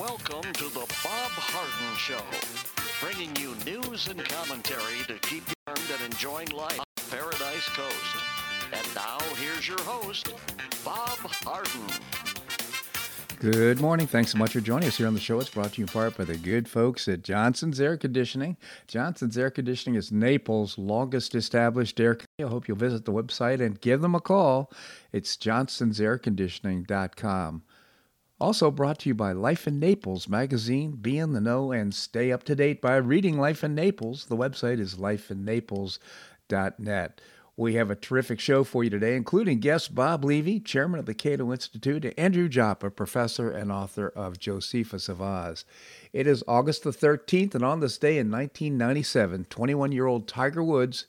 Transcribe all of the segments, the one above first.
Welcome to the Bob Harden Show, bringing you news and commentary to keep you informed and enjoying life on the Paradise Coast. And now, here's your host, Bob Harden. Good morning. Thanks so much for joining us here on the show. It's brought to you in part by the good folks at Johnson's Air Conditioning. Johnson's Air Conditioning is Naples' longest established air conditioning. I hope you'll visit the website and give them a call. It's johnsonsairconditioning.com. Also brought to you by Life in Naples magazine. Be in the know and stay up to date by reading Life in Naples. The website is lifeinnaples.net. We have a terrific show for you today, including guests Bob Levy, chairman of the Cato Institute, and Andrew Joppa, professor and author of Josephus of Oz. It is August the 13th, and on this day in 1997, 21-year-old Tiger Woods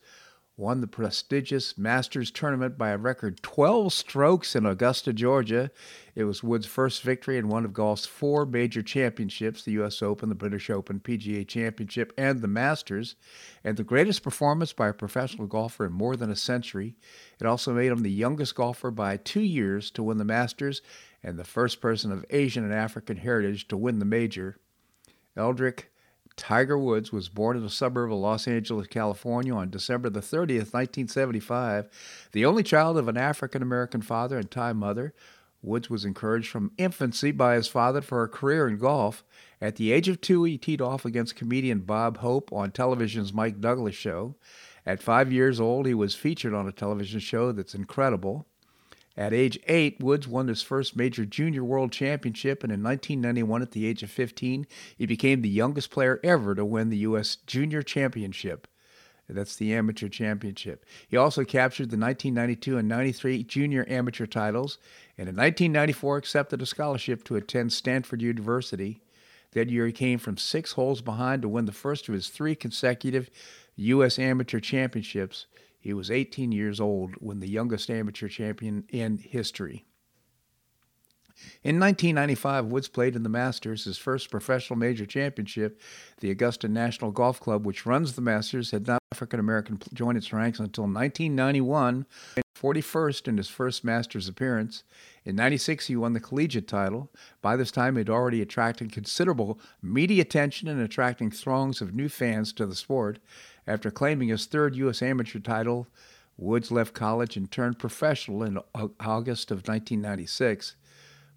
won the prestigious Masters tournament by a record 12 strokes in Augusta, Georgia. It was Woods' first victory in one of golf's four major championships, the U.S. Open, the British Open, PGA Championship, and the Masters, and the greatest performance by a professional golfer in more than a century. It also made him the youngest golfer by 2 years to win the Masters and the first person of Asian and African heritage to win the major. Eldrick Tiger Woods was born in a suburb of Los Angeles, California on December the 30th, 1975. The only child of an African-American father and Thai mother, Woods was encouraged from infancy by his father for a career in golf. At the age of 2, he teed off against comedian Bob Hope on television's Mike Douglas show. At 5 years old, he was featured on a television show that's incredible. At age 8, Woods won his first major junior world championship, and in 1991, at the age of 15, he became the youngest player ever to win the U.S. Junior Championship. That's the amateur championship. He also captured the 1992 and 93 junior amateur titles, and in 1994 accepted a scholarship to attend Stanford University. That year, he came from 6 holes behind to win the first of his 3 consecutive U.S. amateur championships. He was 18 years old when the youngest amateur champion in history. In 1995, Woods played in the Masters, his first professional major championship. The Augusta National Golf Club, which runs the Masters, had not African American join its ranks until 1991, 41st in his first Masters appearance. In 1996, he won the collegiate title. By this time, he'd already attracted considerable media attention and attracting throngs of new fans to the sport. After claiming his third U.S. amateur title, Woods left college and turned professional in August of 1996.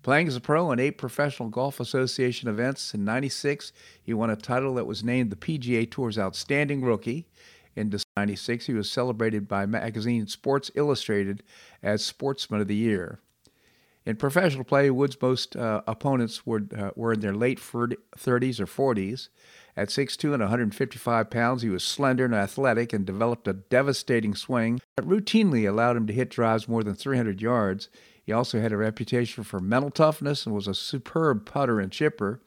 Playing as a pro in 8 Professional Golf Association events, in 1996, he won a title that was named the PGA Tour's Outstanding Rookie. In 1996, he was celebrated by magazine Sports Illustrated as Sportsman of the Year. In professional play, Woods' most opponents were in their late 30s or 40s. At 6'2 and 155 pounds, he was slender and athletic and developed a devastating swing that routinely allowed him to hit drives more than 300 yards. He also had a reputation for mental toughness and was a superb putter and chipper.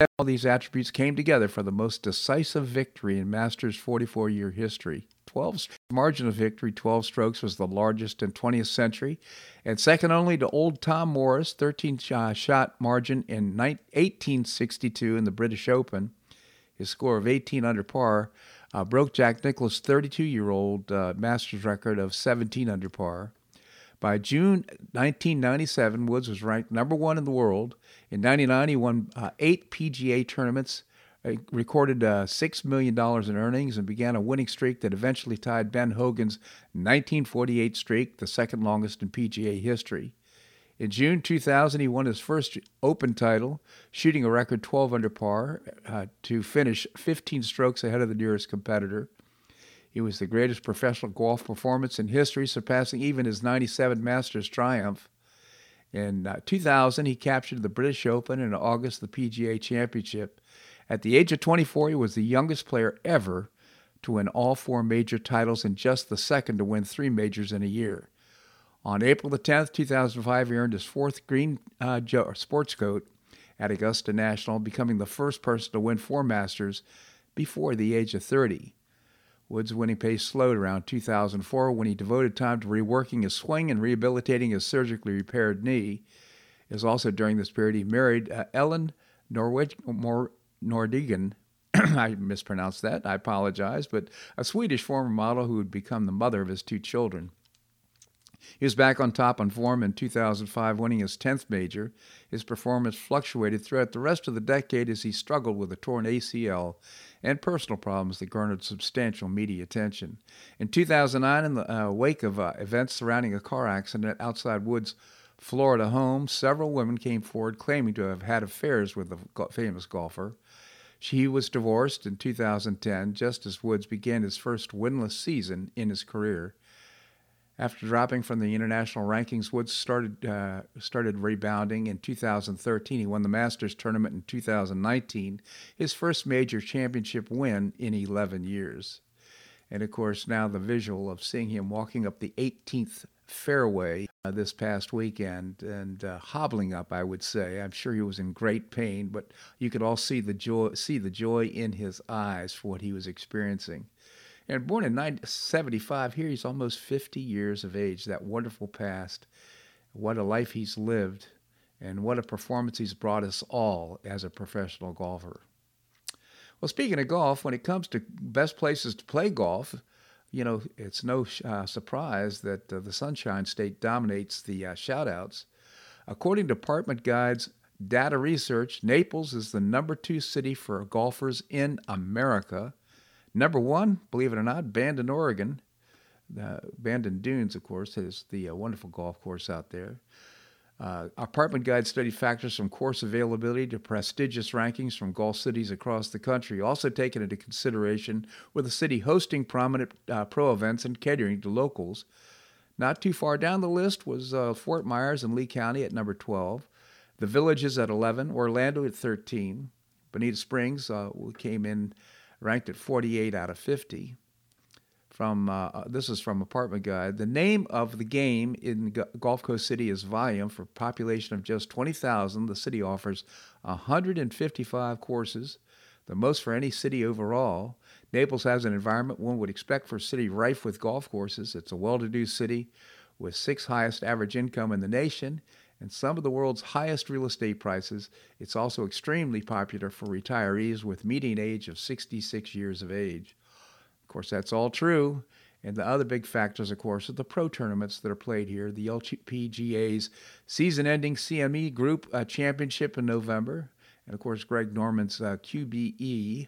And all these attributes came together for the most decisive victory in Masters' 44-year history. 12 margin of victory, 12 strokes, was the largest in 20th century, and second only to old Tom Morris, 13-shot margin in 1862 in the British Open. His score of 18 under par broke Jack Nicklaus' 32-year-old Masters record of 17 under par. By June 1997, Woods was ranked number 1 in the world. In 1999, he won 8 PGA tournaments, recorded $6 million in earnings, and began a winning streak that eventually tied Ben Hogan's 1948 streak, the second longest in PGA history. In June 2000, he won his first Open title, shooting a record 12 under par to finish 15 strokes ahead of the nearest competitor. It was the greatest professional golf performance in history, surpassing even his 1997 Masters triumph. In 2000, he captured the British Open and in August the PGA Championship. At the age of 24, he was the youngest player ever to win all 4 major titles and just the second to win 3 majors in a year. On April the 10th, 2005, he earned his 4th green sports coat at Augusta National, becoming the first person to win 4 Masters before the age of 30. Woods' winning pace slowed around 2004 when he devoted time to reworking his swing and rehabilitating his surgically repaired knee. It was also during this period he married Ellen Nordegan. I mispronounced that. I apologize, but a Swedish former model who would become the mother of his 2 children. He was back on top in form in 2005, winning his 10th major. His performance fluctuated throughout the rest of the decade as he struggled with a torn ACL and personal problems that garnered substantial media attention. In 2009, in the wake of events surrounding a car accident outside Woods' Florida home, several women came forward claiming to have had affairs with the famous golfer. She was divorced in 2010, just as Woods began his first winless season in his career. After dropping from the international rankings, Woods started rebounding. In 2013, he won the Masters tournament. In 2019, his first major championship win in 11 years. And, of course, now the visual of seeing him walking up the 18th fairway this past weekend and hobbling up, I would say. I'm sure he was in great pain, but you could all see the joy in his eyes for what he was experiencing. And born in 1975, here he's almost 50 years of age. That wonderful past, what a life he's lived, and what a performance he's brought us all as a professional golfer. Well, speaking of golf, when it comes to best places to play golf, you know, it's no surprise that the Sunshine State dominates the shout-outs. According to Apartment Guide's data research, Naples is the number 2 city for golfers in America. Number 1, believe it or not, Bandon, Oregon. Bandon Dunes, of course, is the wonderful golf course out there. Apartment Guide studied factors from course availability to prestigious rankings from golf cities across the country, also taken into consideration with the city hosting prominent pro events and catering to locals. Not too far down the list was Fort Myers in Lee County at number 12, The Villages at 11, Orlando at 13, Bonita Springs came in ranked at 48 out of 50. This is from Apartment Guide. The name of the game in Gulf Coast City is volume. For a population of just 20,000, the city offers 155 courses, the most for any city overall. Naples has an environment one would expect for a city rife with golf courses. It's a well-to-do city with 6th highest average income in the nation and some of the world's highest real estate prices. It's also extremely popular for retirees with median age of 66 years of age. Of course, that's all true. And the other big factors, of course, are the pro tournaments that are played here. The LPGA's season-ending CME Group Championship in November. And, of course, Greg Norman's QBE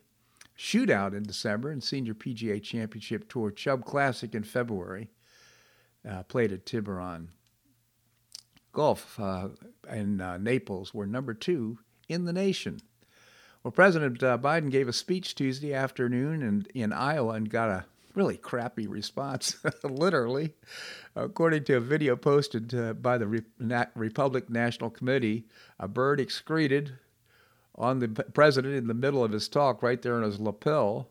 Shootout in December and Senior PGA Championship Tour Chubb Classic in February, played at Tiburon. Golf and Naples were number 2 in the nation. Well, President Biden gave a speech Tuesday afternoon in Iowa and got a really crappy response, literally, according to a video posted by the Republican National Committee. A bird excreted on the president in the middle of his talk, right there on his lapel.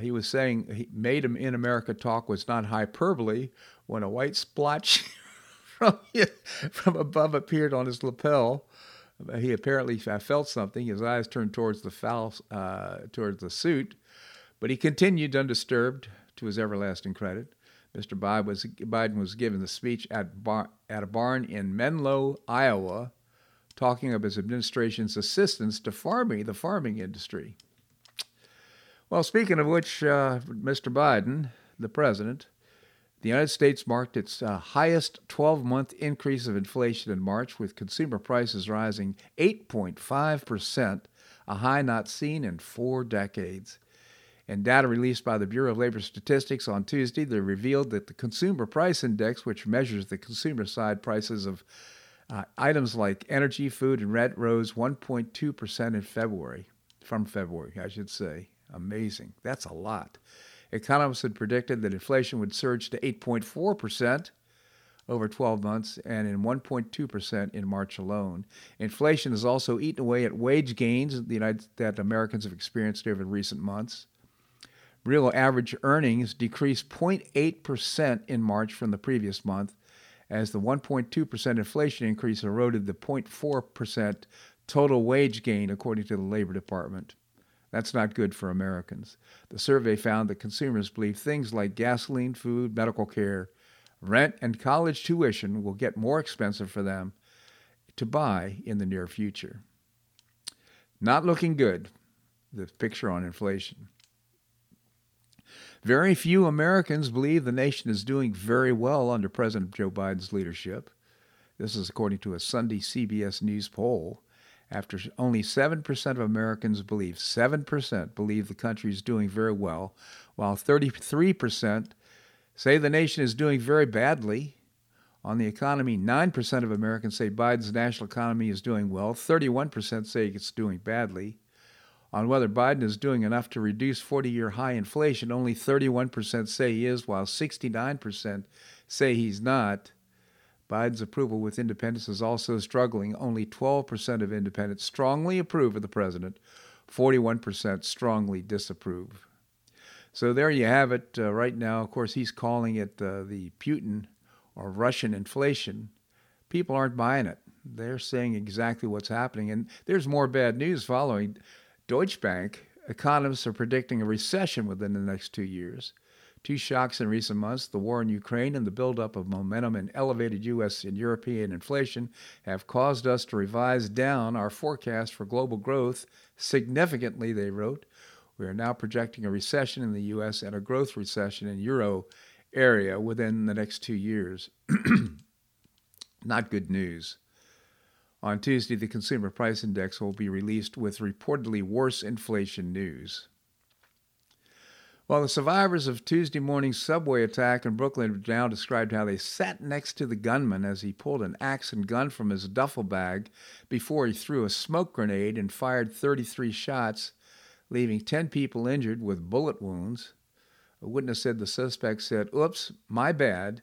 He was saying "Made in America" talk was not hyperbole when a white splotch from above appeared on his lapel. He apparently felt something. His eyes turned towards towards the suit, but he continued undisturbed, to his everlasting credit. Mr. Biden was given the speech at a barn in Menlo, Iowa, talking of his administration's assistance to the farming industry. Well, speaking of which, Mr. Biden, the president, the United States marked its highest 12-month increase of inflation in March, with consumer prices rising 8.5%, a high not seen in 4 decades. And data released by the Bureau of Labor Statistics on Tuesday, they revealed that the Consumer Price Index, which measures the consumer-side prices of items like energy, food, and rent, rose 1.2% from February. Amazing. That's a lot. Economists had predicted that inflation would surge to 8.4% over 12 months and in 1.2% in March alone. Inflation has also eaten away at wage gains that Americans have experienced over recent months. Real average earnings decreased 0.8% in March from the previous month, as the 1.2% inflation increase eroded the 0.4% total wage gain, according to the Labor Department. That's not good for Americans. The survey found that consumers believe things like gasoline, food, medical care, rent, and college tuition will get more expensive for them to buy in the near future. Not looking good, the picture on inflation. Very few Americans believe the nation is doing very well under President Joe Biden's leadership. This is according to a Sunday CBS News poll. After only 7% of Americans believe, 7% believe the country is doing very well, while 33% say the nation is doing very badly. On the economy, 9% of Americans say Biden's national economy is doing well. 31% say it's doing badly. On whether Biden is doing enough to reduce 40-year high inflation, only 31% say he is, while 69% say he's not. Biden's approval with independents is also struggling. Only 12% of independents strongly approve of the president. 41% strongly disapprove. So there you have it right now. Of course, he's calling it the Putin or Russian inflation. People aren't buying it. They're saying exactly what's happening. And there's more bad news following. Deutsche Bank economists are predicting a recession within the next 2 years. Two shocks in recent months, the war in Ukraine and the buildup of momentum in elevated U.S. and European inflation have caused us to revise down our forecast for global growth significantly, they wrote. We are now projecting a recession in the U.S. and a growth recession in Euro area within the next 2 years. Not good news. On Tuesday, the Consumer Price Index will be released with reportedly worse inflation news. Well, the survivors of Tuesday morning's subway attack in Brooklyn have now described how they sat next to the gunman as he pulled an axe and gun from his duffel bag before he threw a smoke grenade and fired 33 shots, leaving 10 people injured with bullet wounds. A witness said the suspect said, "Oops, my bad,"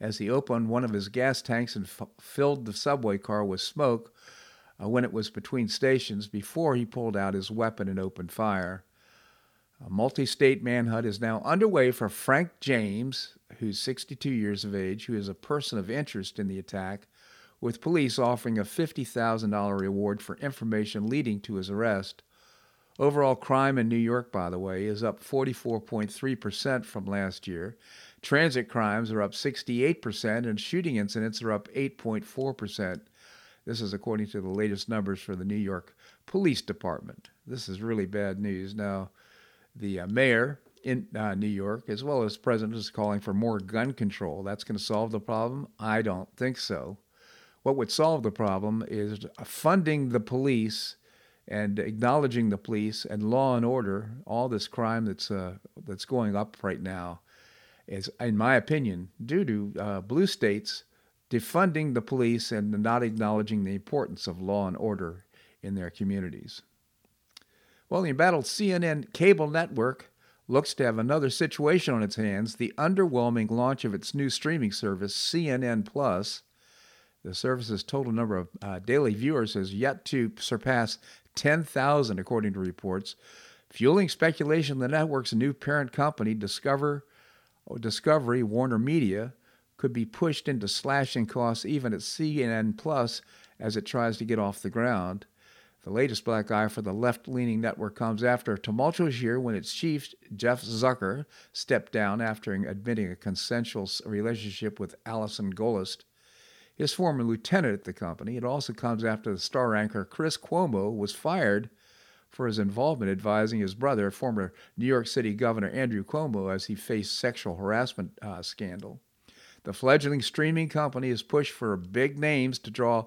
as he opened one of his gas tanks and filled the subway car with smoke when it was between stations before he pulled out his weapon and opened fire. A multi-state manhunt is now underway for Frank James, who's 62 years of age, who is a person of interest in the attack, with police offering a $50,000 reward for information leading to his arrest. Overall crime in New York, by the way, is up 44.3% from last year. Transit crimes are up 68%, and shooting incidents are up 8.4%. This is according to the latest numbers for the New York Police Department. This is really bad news. Now, the mayor in New York, as well as president, is calling for more gun control. That's going to solve the problem? I don't think so. What would solve the problem is funding the police and acknowledging the police and law and order. All this crime that's going up right now is, in my opinion, due to blue states defunding the police and not acknowledging the importance of law and order in their communities. Well, the embattled CNN cable network looks to have another situation on its hands, the underwhelming launch of its new streaming service, CNN Plus. The service's total number of daily viewers has yet to surpass 10,000, according to reports, fueling speculation the network's new parent company, Discovery Warner Media, could be pushed into slashing costs even at CNN Plus as it tries to get off the ground. The latest black eye for the left-leaning network comes after a tumultuous year when its chief, Jeff Zucker, stepped down after admitting a consensual relationship with Allison Golist, his former lieutenant at the company. It also comes after the star anchor Chris Cuomo was fired for his involvement advising his brother, former New York City Governor Andrew Cuomo, as he faced sexual harassment scandal. The fledgling streaming company has pushed for big names to draw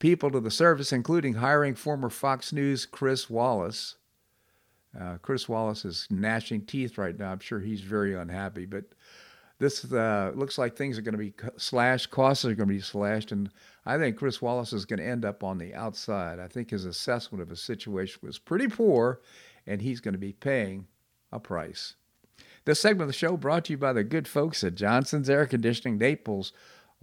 people to the service, including hiring former Fox News Chris Wallace. Chris Wallace is gnashing teeth right now. I'm sure he's very unhappy, but this looks like things are going to be slashed, costs are going to be slashed, and I think Chris Wallace is going to end up on the outside. I think his assessment of his situation was pretty poor, and he's going to be paying a price. This segment of the show brought to you by the good folks at Johnson's Air Conditioning, Naples'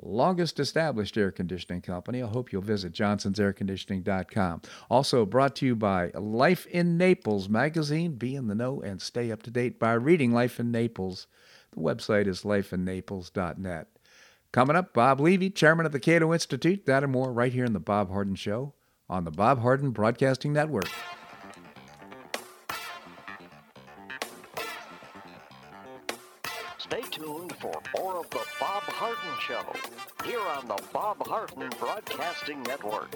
longest established air conditioning company. I hope you'll visit johnsonsairconditioning.com. Also brought to you by Life in Naples magazine. Be in the know and stay up to date by reading Life in Naples. The website is lifeinnaples.net. Coming up, Bob Levy, chairman of the Cato Institute. That and more right here in The Bob Harden Show on the Bob Harden Broadcasting Network. Stay tuned for more of The Bob Harden Show here on the Bob Harden Broadcasting Network.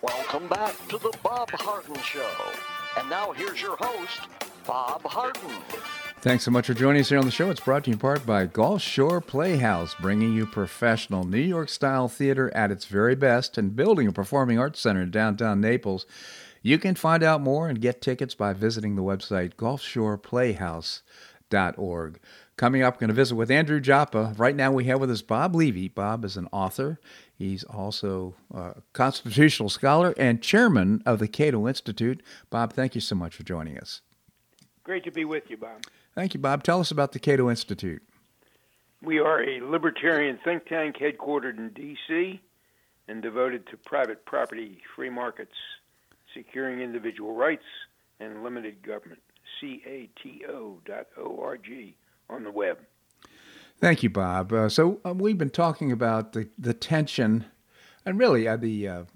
Welcome back to the Bob Harden Show. And now here's your host, Bob Harden. Thanks so much for joining us here on the show. It's brought to you in part by Gulf Shore Playhouse, bringing you professional New York-style theater at its very best and building a performing arts center in downtown Naples. You can find out more and get tickets by visiting the website gulfshoreplayhouse.org. Coming up, we're going to visit with Andrew Joppa. Right now we have with us Bob Levy. Bob is an author. He's also a constitutional scholar and chairman of the Cato Institute. Bob, thank you so much for joining us. Great to be with you, Bob. Thank you, Bob. Tell us about the Cato Institute. We are a libertarian think tank headquartered in D.C. and devoted to private property, free markets, securing individual rights, and limited government. Cato.org on the web. Thank you, Bob. We've been talking about the tension and really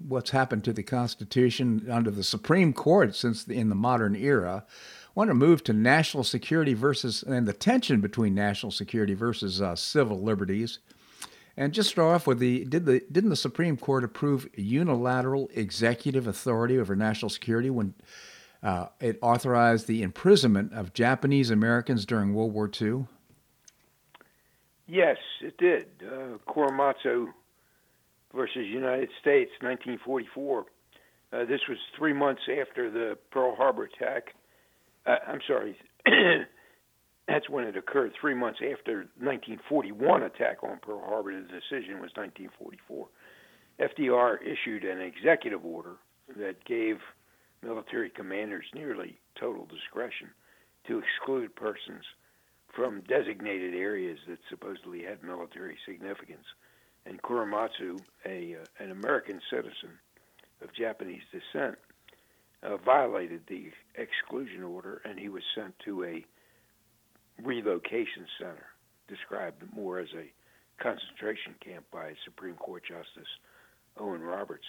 what's happened to the Constitution under the Supreme Court in the modern era. I want to move to national security and the tension between national security versus civil liberties. And just start off with didn't the Supreme Court approve unilateral executive authority over national security when it authorized the imprisonment of Japanese Americans during World War II? Yes, it did. Korematsu versus United States, 1944. This was 3 months after the Pearl Harbor attack. That's when it occurred, 3 months after 1941 attack on Pearl Harbor. The decision was 1944. FDR issued an executive order that gave military commanders nearly total discretion to exclude persons from designated areas that supposedly had military significance. And Korematsu, an American citizen of Japanese descent, violated the exclusion order, and he was sent to a relocation center, described more as a concentration camp by Supreme Court Justice Owen Roberts.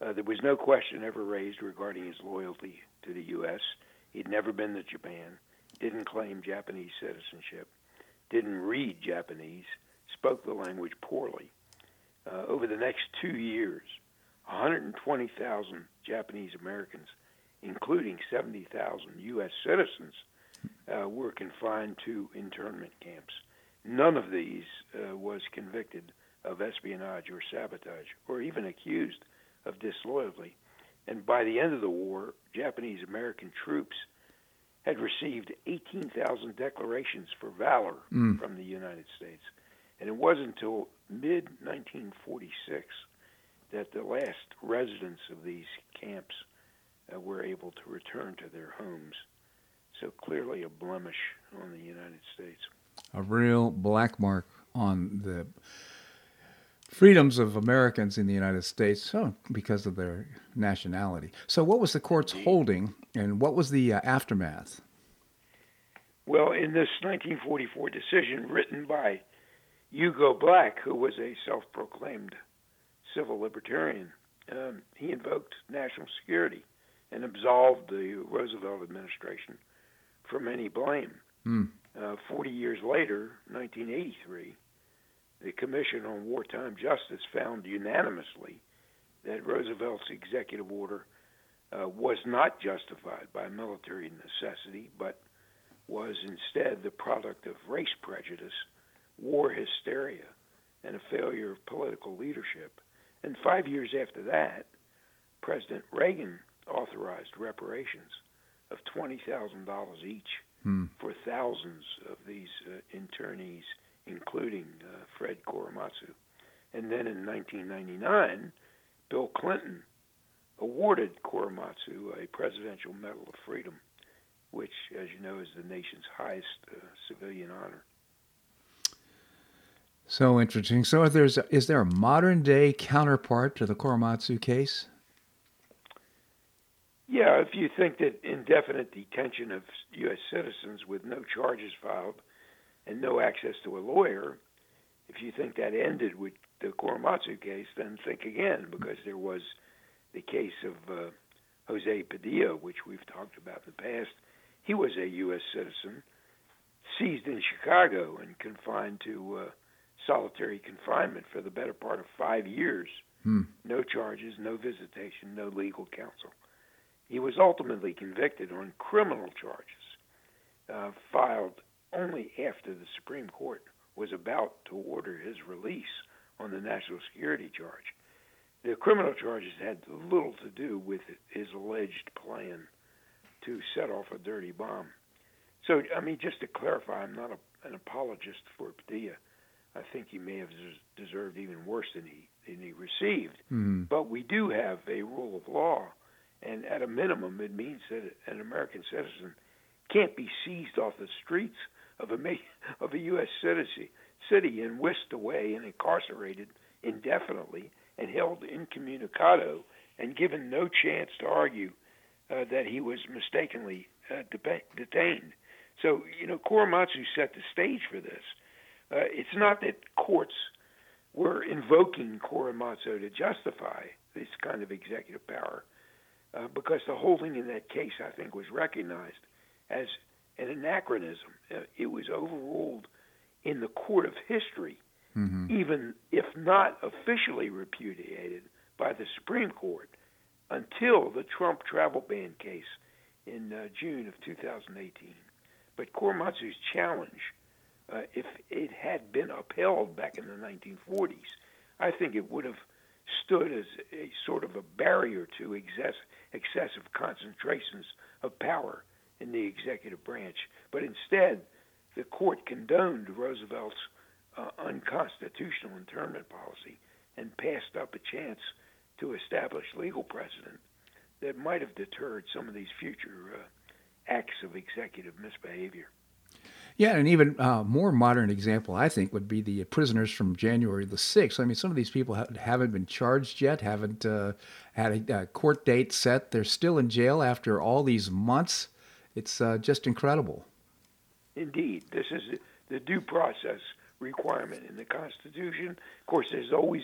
There was no question ever raised regarding his loyalty to the U.S. He'd never been to Japan, didn't claim Japanese citizenship, didn't read Japanese, spoke the language poorly. Over the next 2 years, 120,000 Japanese Americans, including 70,000 U.S. citizens, were confined to internment camps. None of these was convicted of espionage or sabotage or even accused of disloyalty. And by the end of the war, Japanese-American troops had received 18,000 declarations for valor from the United States. And it wasn't until mid-1946 that the last residents of these camps were able to return to their homes. So clearly a blemish on the United States. A real black mark on the freedoms of Americans in the United States because of their nationality. So what was the court's holding, and what was the aftermath? Well, in this 1944 decision written by Hugo Black, who was a self-proclaimed civil libertarian, he invoked national security and absolved the Roosevelt administration from any blame. 40 years later, 1983, the Commission on Wartime Justice found unanimously that Roosevelt's executive order was not justified by military necessity, but was instead the product of race prejudice, war hysteria, and a failure of political leadership. And 5 years after that, President Reagan authorized reparations of $20,000 each for thousands of these internees, including Fred Korematsu. And then in 1999, Bill Clinton awarded Korematsu a Presidential Medal of Freedom, which, as you know, is the nation's highest civilian honor. So interesting. So is there a modern-day counterpart to the Korematsu case? Yeah, if you think that indefinite detention of U.S. citizens with no charges filed and no access to a lawyer, if you think that ended with the Korematsu case, then think again, because there was the case of Jose Padilla, which we've talked about in the past. He was a U.S. citizen, seized in Chicago and confined to solitary confinement for the better part of 5 years. No charges, no visitation, no legal counsel. He was ultimately convicted on criminal charges filed only after the Supreme Court was about to order his release on the national security charge. The criminal charges had little to do with his alleged plan to set off a dirty bomb. So, I mean, just to clarify, I'm not an apologist for Padilla. I think he may have deserved even worse than he received. But we do have a rule of law. And at a minimum, it means that an American citizen can't be seized off the streets of a U.S. city and whisked away and incarcerated indefinitely and held incommunicado and given no chance to argue that he was mistakenly detained. So, you know, Korematsu set the stage for this. It's not that courts were invoking Korematsu to justify this kind of executive power, because the holding in that case, I think, was recognized as an anachronism. It was overruled in the court of history, even if not officially repudiated by the Supreme Court, until the Trump travel ban case in June of 2018. But Korematsu's challenge, if it had been upheld back in the 1940s, I think it would have stood as a sort of a barrier to excessive concentrations of power in the executive branch. But instead, the court condoned Roosevelt's unconstitutional internment policy and passed up a chance to establish legal precedent that might have deterred some of these future acts of executive misbehavior. Yeah, and even more modern example, I think, would be the prisoners from January the 6th. I mean, some of these people haven't been charged yet, haven't had a court date set. They're still in jail after all these months. It's just incredible. Indeed. This is the due process requirement in the Constitution. Of course, there's always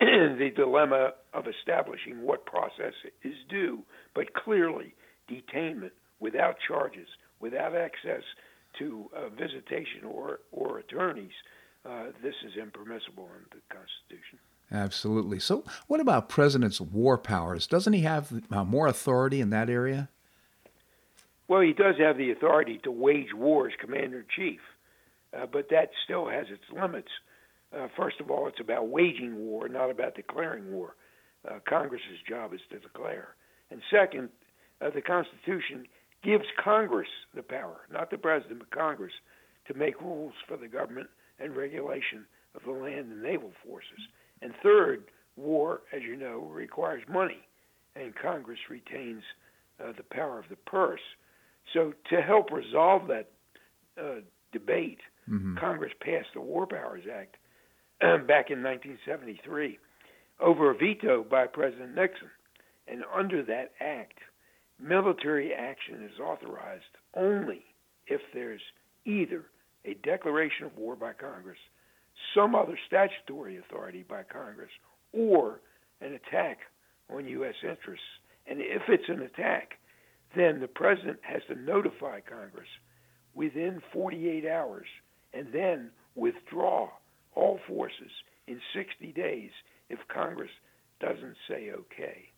the dilemma of establishing what process is due, but clearly detainment without charges, without access to visitation or attorneys, this is impermissible in the Constitution. Absolutely. So what about President's war powers? Doesn't he have more authority in that area? Well, he does have the authority to wage war as Commander-in-Chief, but that still has its limits. First of all, it's about waging war, not about declaring war. Congress's job is to declare. And second, the Constitution gives Congress the power, not the President, but Congress, to make rules for the government and regulation of the land and naval forces. And third, war, as you know, requires money, and Congress retains the power of the purse. So to help resolve that debate, Congress passed the War Powers Act back in 1973 over a veto by President Nixon. And under that act, military action is authorized only if there's either a declaration of war by Congress, some other statutory authority by Congress, or an attack on U.S. interests. And if it's an attack, then the president has to notify Congress within 48 hours and then withdraw all forces in 60 days if Congress doesn't say okay.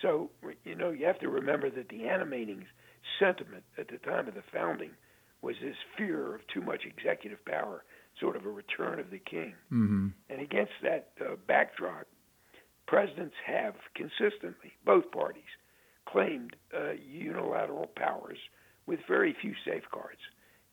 So, you know, you have to remember that the animating sentiment at the time of the founding was this fear of too much executive power, sort of a return of the king. And against that backdrop, presidents have consistently, both parties, claimed unilateral powers with very few safeguards,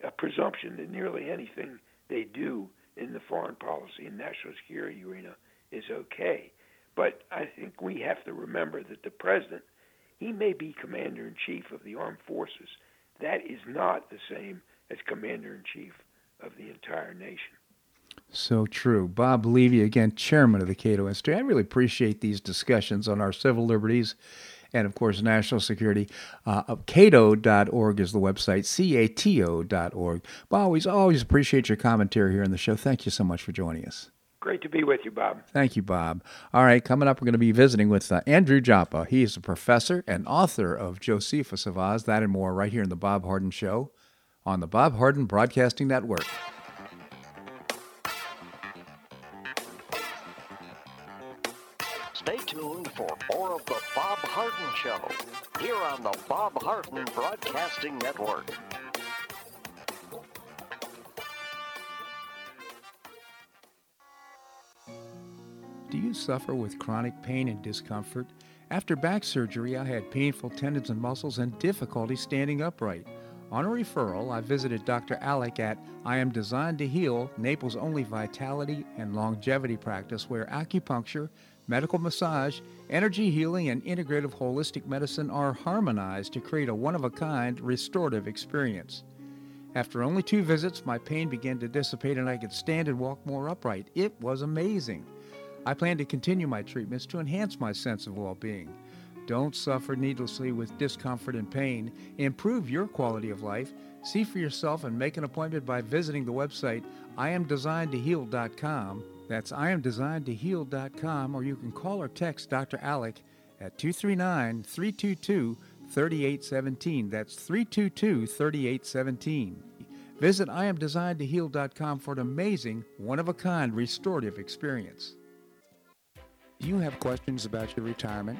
a presumption that nearly anything they do in the foreign policy and national security arena is okay. But I think we have to remember that the president, he may be commander-in-chief of the armed forces. That is not the same as commander-in-chief of the entire nation. So true. Bob Levy, again, chairman of the Cato Institute. I really appreciate these discussions on our civil liberties and, of course, national security. Cato.org is the website, C-A-T-O.org. Bob, we always appreciate your commentary here on the show. Thank you so much for joining us. Great to be with you, Bob. Thank you, Bob. All right, coming up, we're going to be visiting with Andrew Joppa. He is a professor and author of Josephus of Oz, that and more, right here in The Bob Harden Show on the Bob Harden Broadcasting Network. Stay tuned for more of The Bob Harden Show here on the Bob Harden Broadcasting Network. Do you suffer with chronic pain and discomfort? After back surgery, I had painful tendons and muscles and difficulty standing upright. On a referral, I visited Dr. Alec at I Am Designed to Heal, Naples' only vitality and longevity practice where acupuncture, medical massage, energy healing, and integrative holistic medicine are harmonized to create a one-of-a-kind restorative experience. After only 2 visits, my pain began to dissipate and I could stand and walk more upright. It was amazing. I plan to continue my treatments to enhance my sense of well-being. Don't suffer needlessly with discomfort and pain. Improve your quality of life. See for yourself and make an appointment by visiting the website iamdesignedtoheal.com. That's iamdesignedtoheal.com, or you can call or text Dr. Alec at 239-322-3817. That's 322-3817. Visit iamdesignedtoheal.com for an amazing, one-of-a-kind restorative experience. Do you have questions about your retirement?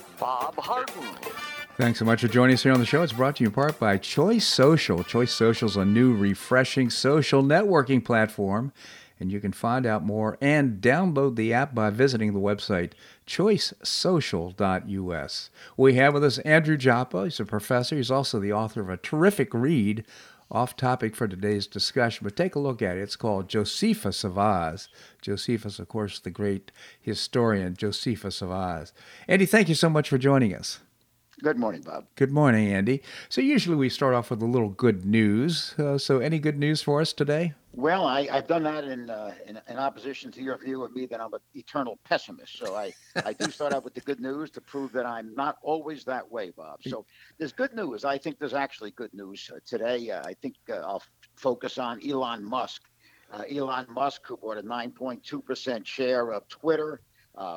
Bob Harden. Thanks so much for joining us here on the show. It's brought to you in part by Choice Social. Choice Social is a new, refreshing social networking platform, and you can find out more and download the app by visiting the website choicesocial.us. We have with us Andrew Joppa. He's a professor. He's also the author of a terrific read, off topic for today's discussion, but take a look at it. It's called Josephus of Oz. Josephus, of course, the great historian, Josephus of Oz. Andy, thank you so much for joining us. Good morning, Bob. Good morning, Andy. So usually we start off with a little good news. So any good news for us today? Well, I've done that in opposition to your view of me that I'm an eternal pessimist. So I do start out with the good news to prove that I'm not always that way, Bob. So there's good news. I think there's actually good news today. I think I'll focus on Elon Musk. Elon Musk, who bought a 9.2% share of Twitter,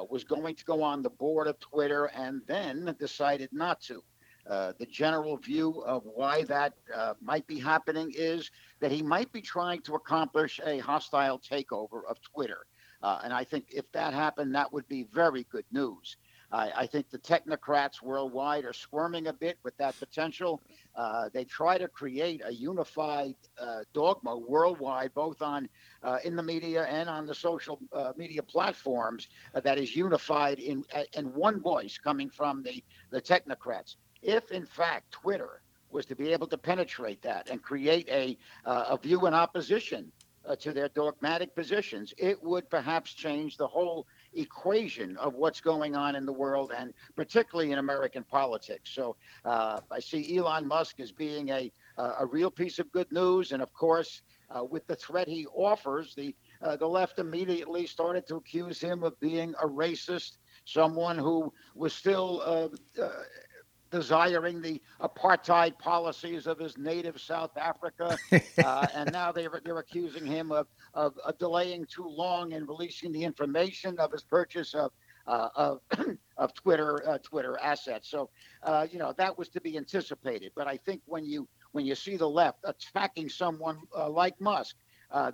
was going to go on the board of Twitter and then decided not to. The general view of why that might be happening is that he might be trying to accomplish a hostile takeover of Twitter. And I think if that happened, that would be very good news. I think the technocrats worldwide are squirming a bit with that potential. They try to create a unified dogma worldwide, both on in the media and on the social media platforms that is unified in one voice coming from the technocrats. If, in fact, Twitter was to be able to penetrate that and create a view in opposition to their dogmatic positions, it would perhaps change the whole equation of what's going on in the world and particularly in American politics. So I see Elon Musk as being a real piece of good news. And, of course, with the threat he offers, the left immediately started to accuse him of being a racist, someone who was still desiring the apartheid policies of his native South Africa, and now they're accusing him of delaying too long in releasing the information of his purchase of Twitter assets. So that was to be anticipated. But I think when you see the left attacking someone like Musk,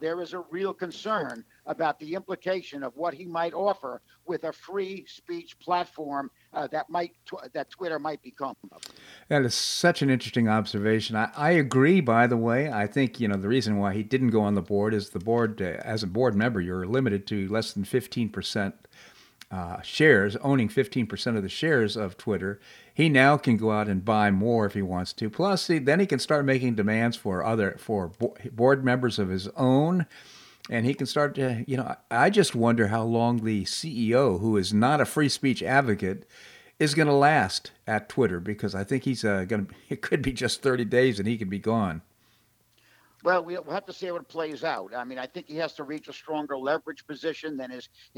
there is a real concern about the implication of what he might offer with a free speech platform that Twitter might become. That is such an interesting observation. I agree, by the way. I think, the reason why he didn't go on the board is the board, as a board member, you're limited to less than 15% shares, owning 15% of the shares of Twitter. He now can go out and buy more if he wants to. Plus, then he can start making demands for board members of his own, and he can start to, I just wonder how long the CEO, who is not a free speech advocate, is going to last at Twitter, because I think he's it could be just 30 days and he could be gone. Well, we'll have to see how it plays out. I mean, I think he has to reach a stronger leverage position than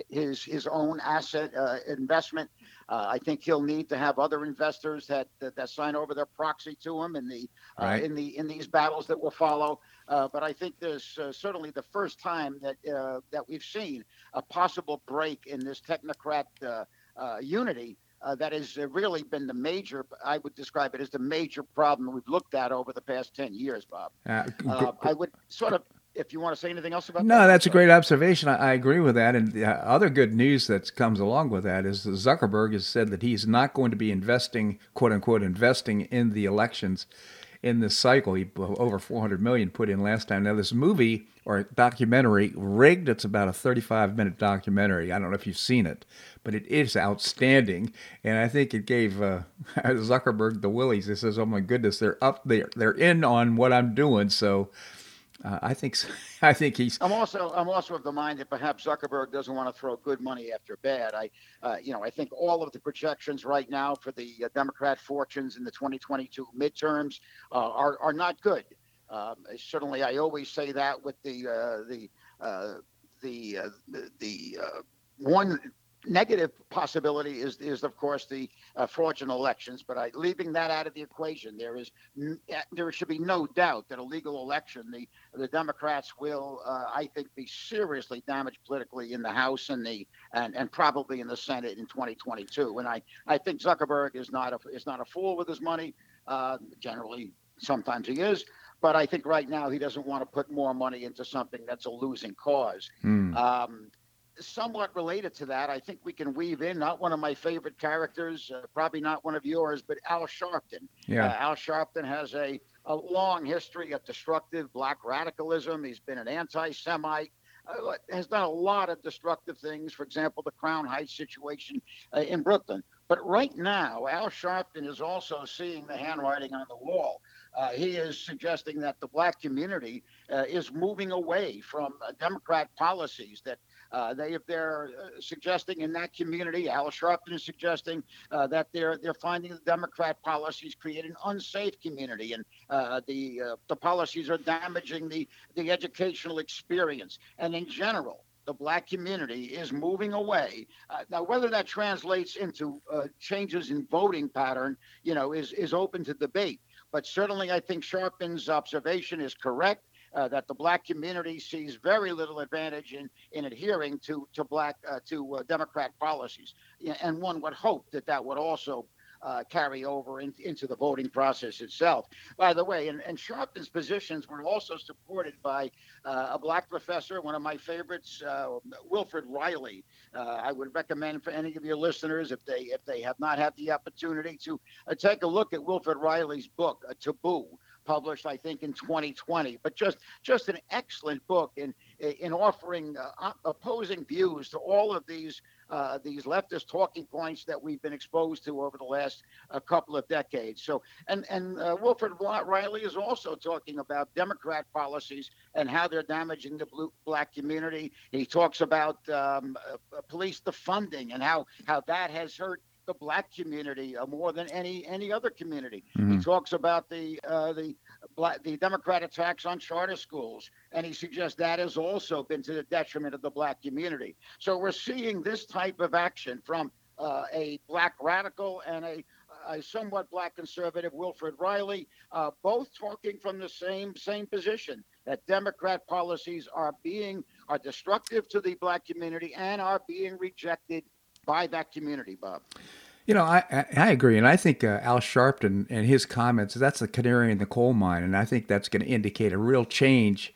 his own asset investment. I think he'll need to have other investors that sign over their proxy to him in these battles that will follow. But I think there's certainly the first time that we've seen a possible break in this technocrat unity. That has really been the major, I would describe it as the major problem we've looked at over the past 10 years, Bob. I would sort of, if you want to say anything else about that. No, that's a great observation. I agree with that. And the other good news that comes along with that is that Zuckerberg has said that he's not going to be investing, quote unquote, in the elections in this cycle. He over $400 million put in last time. Now, this movie or documentary, Rigged, it's about a 35-minute documentary. I don't know if you've seen it, but it is outstanding. And I think it gave Zuckerberg the willies. He says, oh, my goodness, they're up there. They're in on what I'm doing. So I think he's. I'm also of the mind that perhaps Zuckerberg doesn't want to throw good money after bad. I think all of the projections right now for the Democrat fortunes in the 2022 midterms are not good. Certainly, I always say that with the one negative possibility is of course the fraudulent elections, but leaving that out of the equation, there should be no doubt that a legal election, the Democrats will I think be seriously damaged politically in the House and probably in the Senate in 2022. And I think Zuckerberg is not a fool with his money. Generally, sometimes he is. But I think right now he doesn't want to put more money into something that's a losing cause. Somewhat related to that, I think we can weave in not one of my favorite characters, probably not one of yours, but Al Sharpton. Yeah. Al Sharpton has a long history of destructive black radicalism. He's been an anti-Semite, has done a lot of destructive things, for example, the Crown Heights situation in Brooklyn. But right now, Al Sharpton is also seeing the handwriting on the wall. He is suggesting that the black community is moving away from Democrat policies that If they're suggesting in that community, Al Sharpton is suggesting that they're finding the Democrat policies create an unsafe community, and the policies are damaging the educational experience. And in general, the black community is moving away. Now, whether that translates into changes in voting pattern, is open to debate. But certainly, I think Sharpton's observation is correct. That the black community sees very little advantage in adhering to Democrat policies. And one would hope that would also carry over into the voting process itself. By the way, and Sharpton's positions were also supported by a black professor, one of my favorites, Wilfred Reilly. I would recommend for any of your listeners, if they have not had the opportunity to take a look at Wilfred Reilly's book, Taboo, published, I think, in 2020, but just an excellent book in offering opposing views to all of these leftist talking points that we've been exposed to over the last couple of decades. So, and Wilfred Reilly is also talking about Democrat policies and how they're damaging the black community. He talks about police defunding and how that has hurt the black community more than any other community. Mm-hmm. He talks about the Democrat attacks on charter schools, and he suggests that has also been to the detriment of the black community. So we're seeing this type of action from a black radical and a somewhat black conservative, Wilfred Reilly, both talking from the same position, that Democrat policies are destructive to the black community and are being rejected by that community, Bob. I agree. And I think Al Sharpton and his comments, that's the canary in the coal mine. And I think that's going to indicate a real change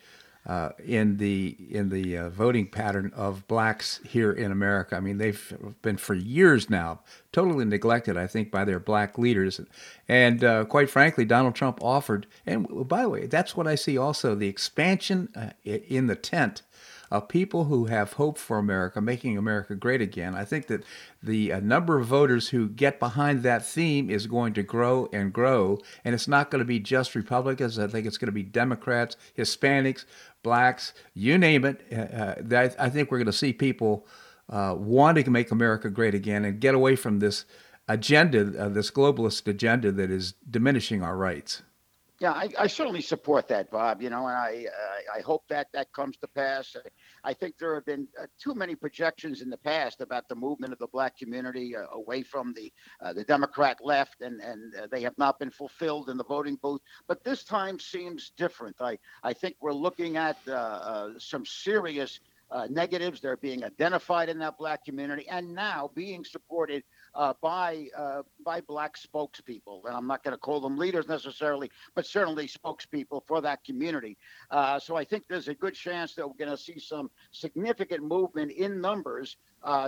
in the voting pattern of blacks here in America. I mean, they've been for years now totally neglected, I think, by their black leaders. And quite frankly, Donald Trump offered, and by the way, that's what I see also, the expansion in the tent of people who have hope for America, making America great again. I think that the number of voters who get behind that theme is going to grow and grow, and it's not going to be just Republicans. I think it's going to be Democrats, Hispanics, blacks, you name it. I think we're going to see people wanting to make America great again and get away from this agenda, this globalist agenda that is diminishing our rights. Yeah, I certainly support that, Bob, and I hope that comes to pass. I think there have been too many projections in the past about the movement of the black community away from the Democrat left, and they have not been fulfilled in the voting booth. But this time seems different. I think we're looking at some serious negatives that are being identified in that black community and now being supported by black spokespeople. And I'm not going to call them leaders necessarily, but certainly spokespeople for that community. So I think there's a good chance that we're going to see some significant movement in numbers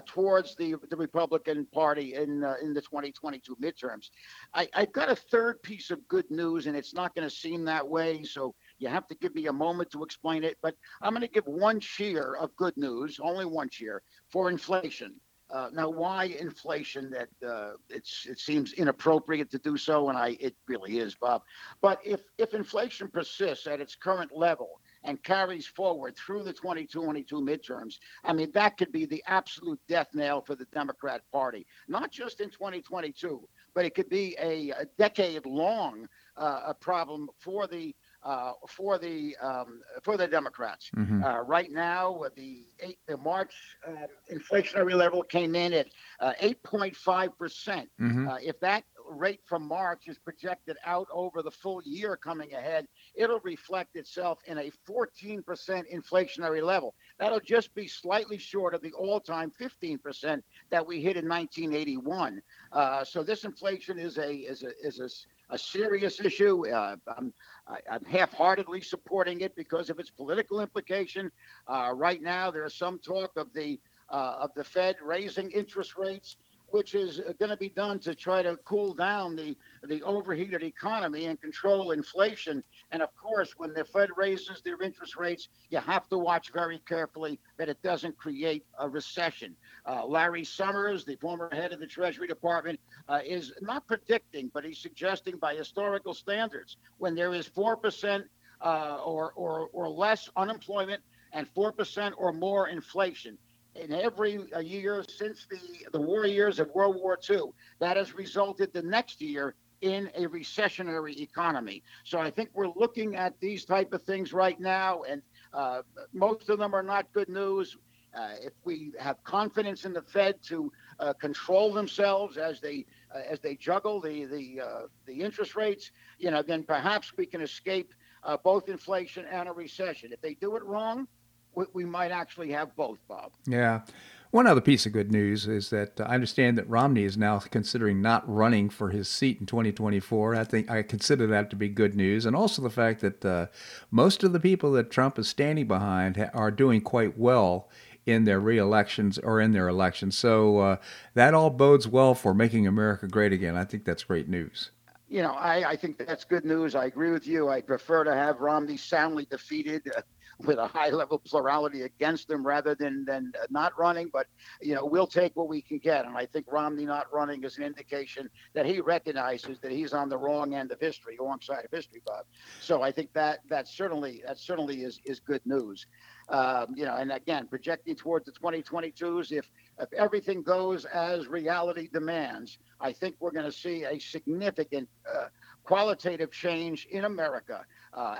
towards the Republican Party in the 2022 midterms. I've got a third piece of good news, and it's not going to seem that way, so you have to give me a moment to explain it, but I'm going to give one cheer of good news, only one cheer, for inflation. Now, why inflation? That it seems inappropriate to do so, and it really is, Bob. But if inflation persists at its current level and carries forward through the 2022 midterms, I mean, that could be the absolute death knell for the Democrat Party, not just in 2022, but it could be a decade-long problem for the Democrats. Mm-hmm. Right now, the March inflationary level came in at 8.5%. Mm-hmm. If that rate from March is projected out over the full year coming ahead, it'll reflect itself in a 14% inflationary level. That'll just be slightly short of the all-time 15% that we hit in 1981. So this inflation is a serious issue. I'm half-heartedly supporting it because of its political implication. Right now, there is some talk of the Fed raising interest rates, which is going to be done to try to cool down the overheated economy and control inflation. And of course, when the Fed raises their interest rates, you have to watch very carefully that it doesn't create a recession. Larry Summers, the former head of the Treasury Department, is not predicting, but he's suggesting by historical standards, when there is 4% or less unemployment and 4% or more inflation, in every year since the war years of World War II. That has resulted the next year in a recessionary economy. So I think we're looking at these type of things right now, and most of them are not good news. If we have confidence in the Fed to control themselves as they juggle the interest rates, then perhaps we can escape both inflation and a recession. If they do it wrong, we might actually have both, Bob. Yeah. One other piece of good news is that I understand that Romney is now considering not running for his seat in 2024. I consider that to be good news. And also the fact that most of the people that Trump is standing behind are doing quite well in their re-elections or in their elections. So that all bodes well for making America great again. I think that's great news. I think that's good news. I agree with you. I'd prefer to have Romney soundly defeated with a high-level plurality against them rather than not running. But, we'll take what we can get. And I think Romney not running is an indication that he recognizes that he's on the wrong end of history, wrong side of history, Bob. So I think that certainly is good news. And again, projecting towards the 2022s, if everything goes as reality demands, I think we're going to see a significant qualitative change in America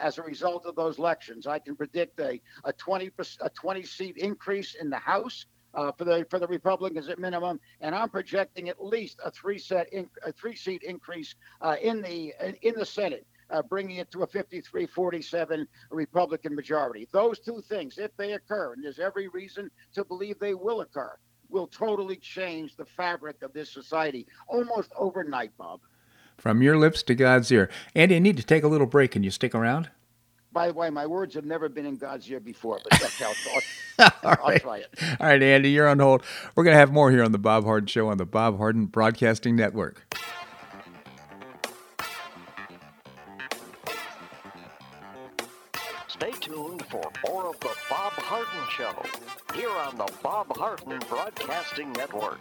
as a result of those elections. I can predict a 20-seat increase in the House for the Republicans at minimum, and I'm projecting at least a 3-seat increase in the Senate. Bringing it to a 53-47 Republican majority. Those two things, if they occur, and there's every reason to believe they will occur, will totally change the fabric of this society almost overnight, Bob. From your lips to God's ear. Andy, I need to take a little break. Can you stick around? By the way, my words have never been in God's ear before, but that's how I'll try it. All right, Andy, you're on hold. We're going to have more here on The Bob Harden Show on the Bob Harden Broadcasting Network. Stay tuned for more of The Bob Harden Show here on the Bob Harden Broadcasting Network.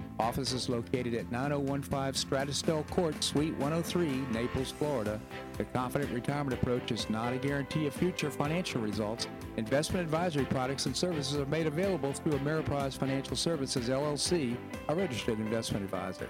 Office is located at 9015 Stratistel Court, Suite 103, Naples, Florida. The Confident Retirement Approach is not a guarantee of future financial results. Investment advisory products and services are made available through Ameriprise Financial Services, LLC, a registered investment advisor.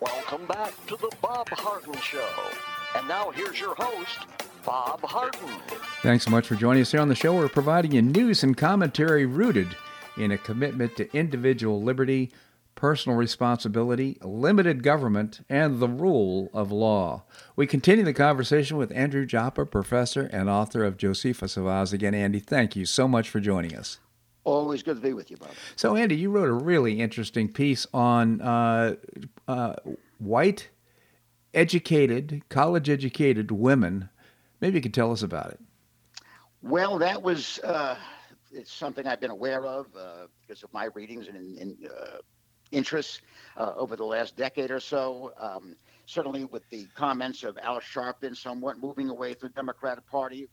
Welcome back to the Bob Harden Show. And now here's your host, Bob Harden. Thanks so much for joining us here on the show. We're providing you news and commentary rooted in a commitment to individual liberty, personal responsibility, limited government, and the rule of law. We continue the conversation with Andrew Joppa, professor and author of Josephus of Oz. Again, Andy, thank you so much for joining us. Always good to be with you, Bob. So, Andy, you wrote a really interesting piece on white, educated, college-educated women. Maybe you could tell us about it. Well, that was it's something I've been aware of because of my readings and interests over the last decade or so, certainly with the comments of Al Sharpton somewhat moving away from the Democratic Party.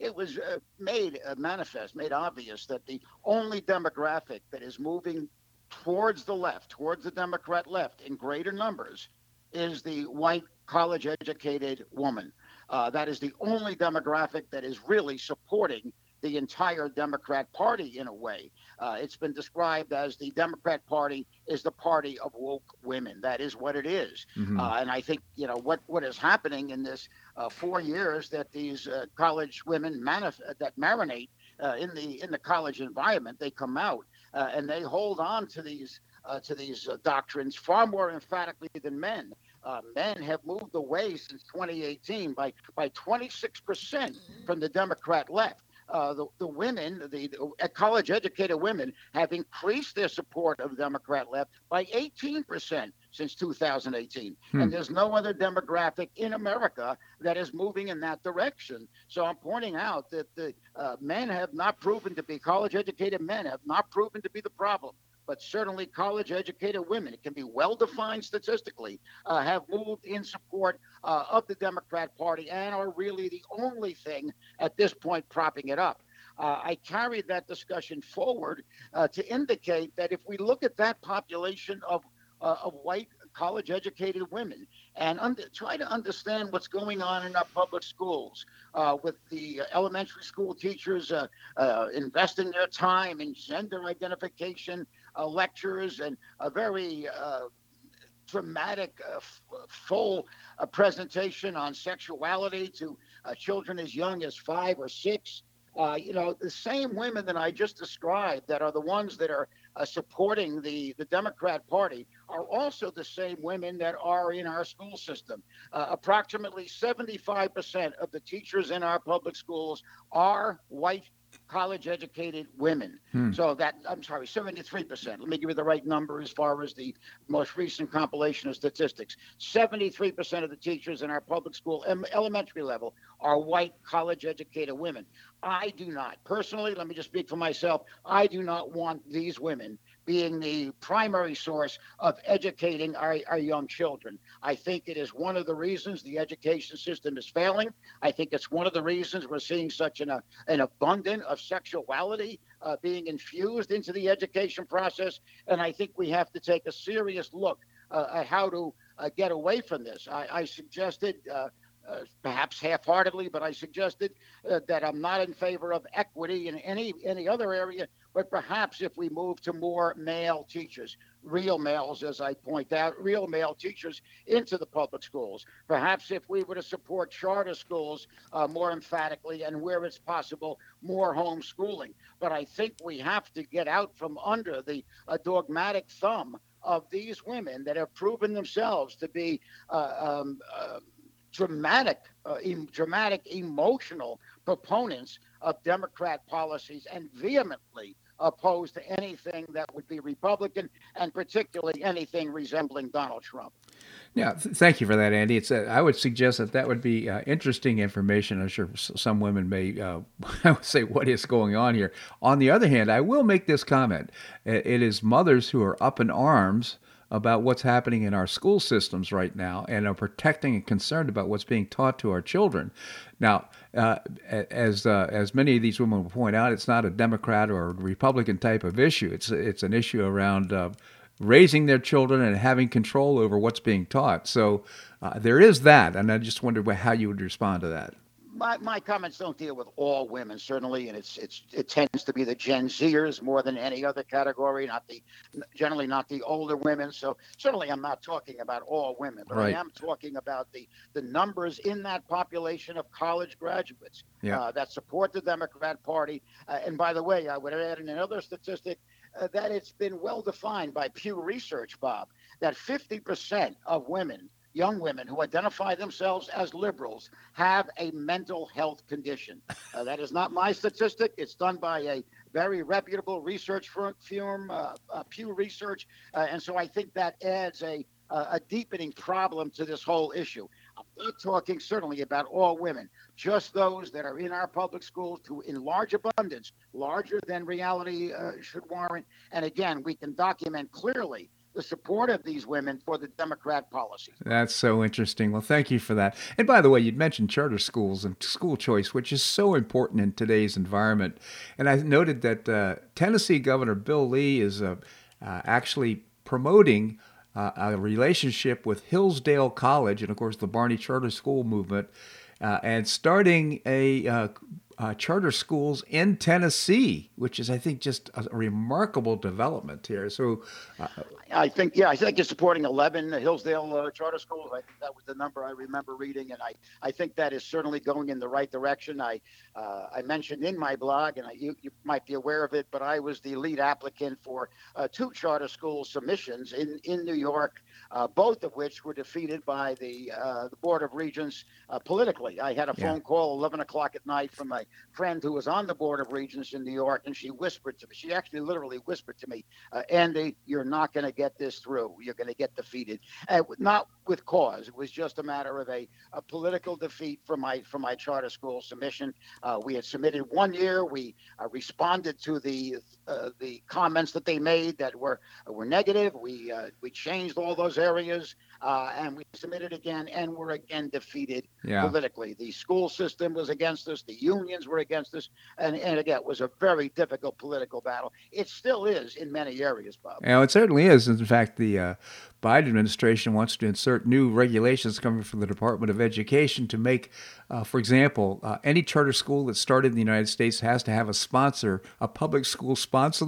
It was made manifest, made obvious that the only demographic that is moving towards the left, towards the Democrat left in greater numbers, is the white college-educated woman. That is the only demographic that is really supporting the entire Democrat Party in a way. It's been described as the Democrat Party is the party of woke women. That is what it is. Mm-hmm. And I think, you know, what is happening in this 4 years that these college women that marinate in the college environment, they come out and they hold on to these doctrines far more emphatically than men. Men have moved away since 2018 by 26% from the Democrat left. The women, the college-educated women, have increased their support of the Democrat left by 18% since 2018. And there's no other demographic in America that is moving in that direction. So I'm pointing out that the college-educated men have not proven to be the problem. But certainly college-educated women, it can be well-defined statistically, have moved in support of the Democrat Party and are really the only thing at this point propping it up. I carried that discussion forward to indicate that if we look at that population of white college-educated women and try to understand what's going on in our public schools with the elementary school teachers investing their time in gender identification lectures and a very dramatic, full presentation on sexuality to children as young as 5 or 6. The same women that I just described that are the ones that are supporting the Democrat Party are also the same women that are in our school system. Approximately 75% of the teachers in our public schools are white college-educated women. So 73%. Let me give you the right number as far as the most recent compilation of statistics. 73% of the teachers in our public school elementary level are white college-educated women. I do not, personally, let me just speak for myself, I do not want these women being the primary source of educating our young children. I think it is one of the reasons the education system is failing. I think it's one of the reasons we're seeing such an abundance of sexuality being infused into the education process. And I think we have to take a serious look at how to get away from this. I suggested perhaps half-heartedly, but I suggested that I'm not in favor of equity in any other area, but perhaps if we move to more male teachers, real males, as I point out, real male teachers into the public schools. Perhaps if we were to support charter schools more emphatically and where it's possible, more homeschooling. But I think we have to get out from under the dogmatic thumb of these women that have proven themselves to be dramatic, emotional proponents of Democrat policies and vehemently opposed to anything that would be Republican and particularly anything resembling Donald Trump. Yeah, thank you for that, Andy. I would suggest that would be interesting information. I'm sure some women may say, what is going on here? On the other hand, I will make this comment. It is mothers who are up in arms about what's happening in our school systems right now and are protecting and concerned about what's being taught to our children. Now, as many of these women will point out, it's not a Democrat or a Republican type of issue. It's an issue around raising their children and having control over what's being taught. So there is that, and I just wondered how you would respond to that. My comments don't deal with all women, certainly, and it tends to be the Gen Zers more than any other category, not the older women. So certainly I'm not talking about all women, but right. I am talking about the numbers in that population of college graduates that support the Democrat Party. And by the way, I would add in another statistic that it's been well defined by Pew Research, Bob, that 50% of women, young women who identify themselves as liberals, have a mental health condition. That is not my statistic. It's done by a very reputable research firm, Pew Research. And so I think that adds a deepening problem to this whole issue. I'm not talking certainly about all women, just those that are in our public schools to in large abundance, larger than reality should warrant. And again, we can document clearly the support of these women for the Democrat policy. That's so interesting. Well, thank you for that. And by the way, you'd mentioned charter schools and school choice, which is so important in today's environment. And I noted that Tennessee Governor Bill Lee is actually promoting a relationship with Hillsdale College and, of course, the Barney Charter School movement, and starting a charter schools in Tennessee, which is, I think, just a remarkable development here. So, I think you're supporting 11 Hillsdale charter schools. I think that was the number I remember reading, and I think that is certainly going in the right direction. I mentioned in my blog, and you might be aware of it, but I was the lead applicant for two charter school submissions in New York, both of which were defeated by the Board of Regents politically. I had a phone call 11 o'clock at night from a friend who was on the Board of Regents in New York, and she whispered to me. She actually literally whispered to me, Andy, you're not going to get this through. You're going to get defeated. Not with cause. It was just a matter of a political defeat for my charter school submission. We had submitted 1 year. We responded to the comments that they made that were negative. We changed all those areas, and we submitted again, and were again defeated politically. The school system was against us. The unions were against us. And again, it was a very difficult political battle. It still is in many areas, Bob. You know, it certainly is. In fact, the Biden administration wants to insert new regulations coming from the Department of Education to make, for example, any charter school that's started in the United States has to have a sponsor, a public school sponsor.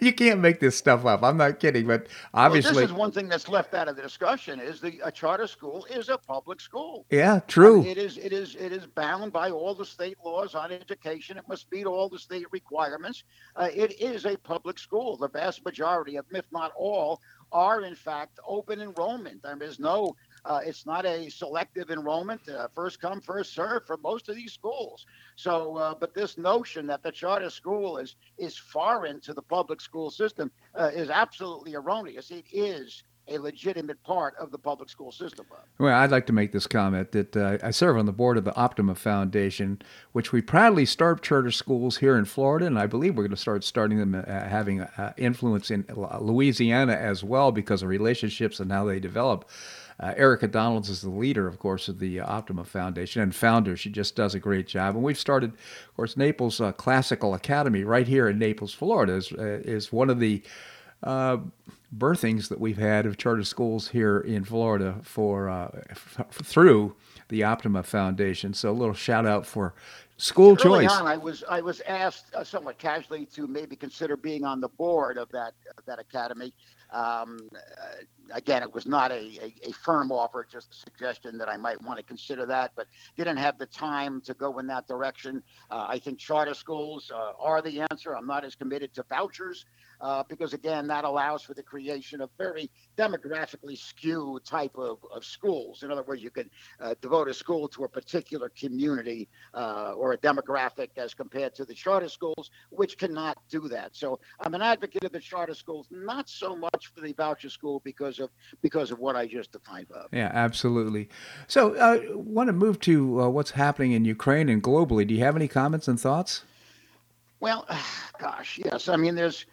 You can't make this stuff up. I'm not kidding, but obviously this is one thing that's left out of the discussion: is a charter school is a public school. Yeah, true. I mean, it is bound by all the state laws on education. It must meet all the state requirements. It is a public school. The vast majority of, if not all, are in fact open enrollment. I mean, there's no. It's not a selective enrollment, first come, first serve for most of these schools. So, but this notion that the charter school is foreign to the public school system is absolutely erroneous. It is a legitimate part of the public school system. Well, I'd like to make this comment that I serve on the board of the Optima Foundation, which we proudly start charter schools here in Florida, and I believe we're going to start starting them having influence in Louisiana as well because of relationships and how they develop. Erica Donalds is the leader, of course, of the Optima Foundation and founder. She just does a great job. And we've started, of course, Naples Classical Academy right here in Naples, Florida is one of the birthings that we've had of charter schools here in Florida through the Optima Foundation. So a little shout out for school early choice. On, I was asked somewhat casually to maybe consider being on the board of that academy. Again, it was not a firm offer, just a suggestion that I might want to consider that, but didn't have the time to go in that direction. I think charter schools are the answer. I'm not as committed to vouchers because, again, that allows for the creation of very demographically skewed type of schools. In other words, you can devote a school to a particular community or a demographic as compared to the charter schools, which cannot do that. So I'm an advocate of the charter schools, not so much for the voucher school because of what I just defined. Yeah, absolutely. So I want to move to what's happening in Ukraine and globally. Do you have any comments and thoughts? Well, gosh, yes. I mean, there's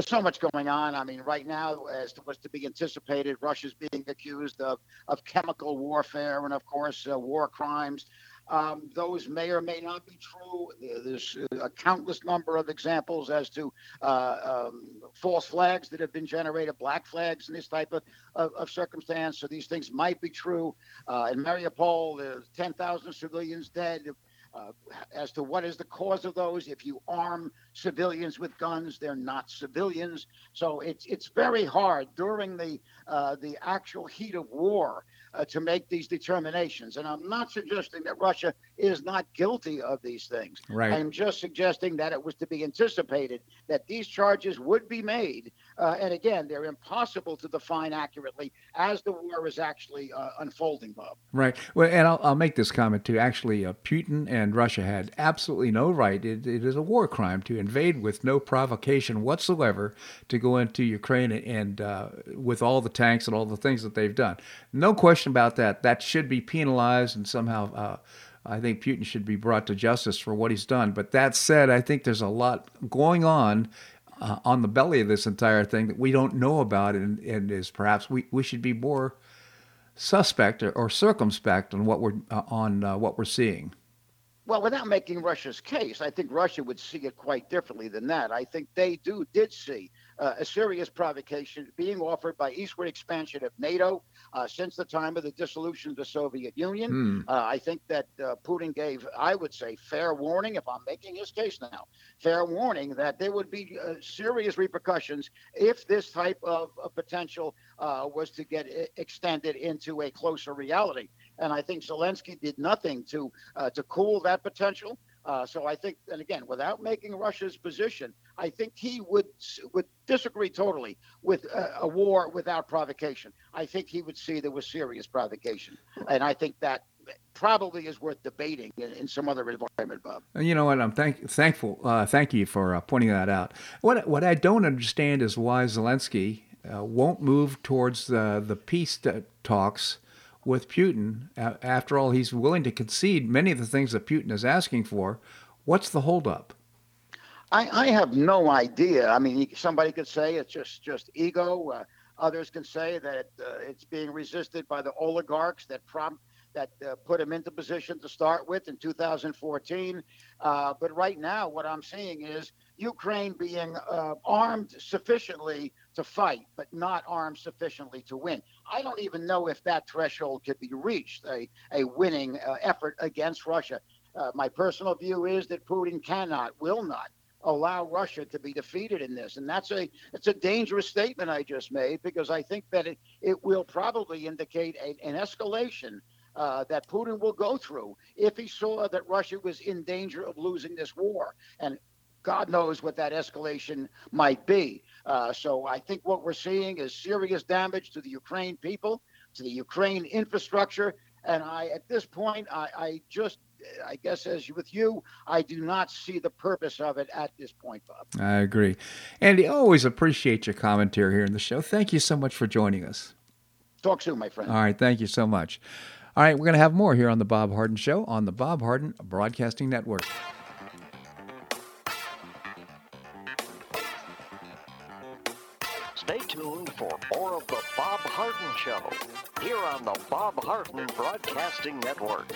so much going on. I mean, right now, as was to be anticipated, Russia's being accused of chemical warfare and, of course, war crimes. Those may or may not be true. There's a countless number of examples as to false flags that have been generated, black flags in this type of circumstance. So these things might be true. In Mariupol, there's 10,000 civilians dead. As to what is the cause of those, if you arm civilians with guns, they're not civilians. So it's very hard during the actual heat of war to make these determinations. And I'm not suggesting that Russia is not guilty of these things. Right. I'm just suggesting that it was to be anticipated that these charges would be made. And again, they're impossible to define accurately as the war is actually unfolding, Bob. Right. Well, and I'll make this comment too. Actually, Putin and Russia had absolutely no right. It is a war crime to invade with no provocation whatsoever to go into Ukraine and with all the tanks and all the things that they've done. No question about that. That should be penalized and somehow I think Putin should be brought to justice for what he's done. But that said, I think there's a lot going on on the belly of this entire thing that we don't know about, and is perhaps we should be more suspect or circumspect on what we're seeing. Well, without making Russia's case, I think Russia would see it quite differently than that. I think they did see a serious provocation being offered by eastward expansion of NATO since the time of the dissolution of the Soviet Union. I think that Putin gave, I would say, fair warning, if I'm making his case now, fair warning that there would be serious repercussions if this type of potential was to get extended into a closer reality. And I think Zelensky did nothing to cool that potential. So I think, and again, without making Russia's position, I think he would disagree totally with a war without provocation. I think he would see there was serious provocation. And I think that probably is worth debating in some other environment, Bob. You know what? I'm thankful. Thank you for pointing that out. What I don't understand is why Zelensky won't move towards the peace talks with Putin. After all, he's willing to concede many of the things that Putin is asking for. What's the holdup? I have no idea. I mean, somebody could say it's just ego. Others can say that it's being resisted by the oligarchs that put him into position to start with in 2014. But right now, what I'm seeing is Ukraine being armed sufficiently to fight, but not armed sufficiently to win. I don't even know if that threshold could be reached, a winning effort against Russia. My personal view is that Putin will not allow Russia to be defeated in this. And it's a dangerous statement I just made, because I think that it will probably indicate an escalation that Putin will go through if he saw that Russia was in danger of losing this war. And God knows what that escalation might be. So I think what we're seeing is serious damage to the Ukraine people, to the Ukraine infrastructure. And I guess, as with you, I do not see the purpose of it at this point, Bob. I agree. Andy, I always appreciate your commentary here in the show. Thank you so much for joining us. Talk soon, my friend. All right. Thank you so much. All right. We're going to have more here on The Bob Harden Show on the Bob Harden Broadcasting Network. Stay tuned for more of The Bob Harden Show here on the Bob Harden Broadcasting Network.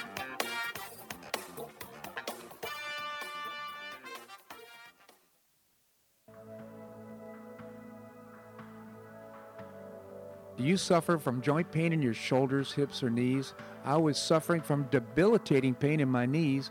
Do you suffer from joint pain in your shoulders, hips, or knees? I was suffering from debilitating pain in my knees.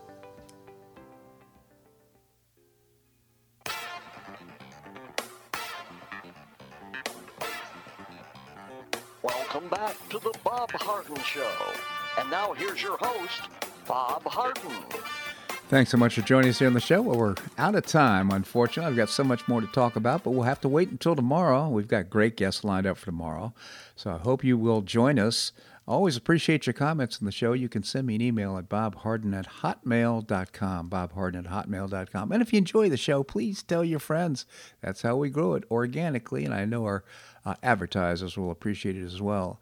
Back to the Bob Harden Show. And now here's your host, Bob Harden. Thanks so much for joining us here on the show. Well, we're out of time, unfortunately. I've got so much more to talk about, but we'll have to wait until tomorrow. We've got great guests lined up for tomorrow, so I hope you will join us. Always appreciate your comments on the show. You can send me an email at bobharden@hotmail.com, bobharden@hotmail.com. And if you enjoy the show, please tell your friends. That's how we grow it organically, and I know our advertisers will appreciate it as well.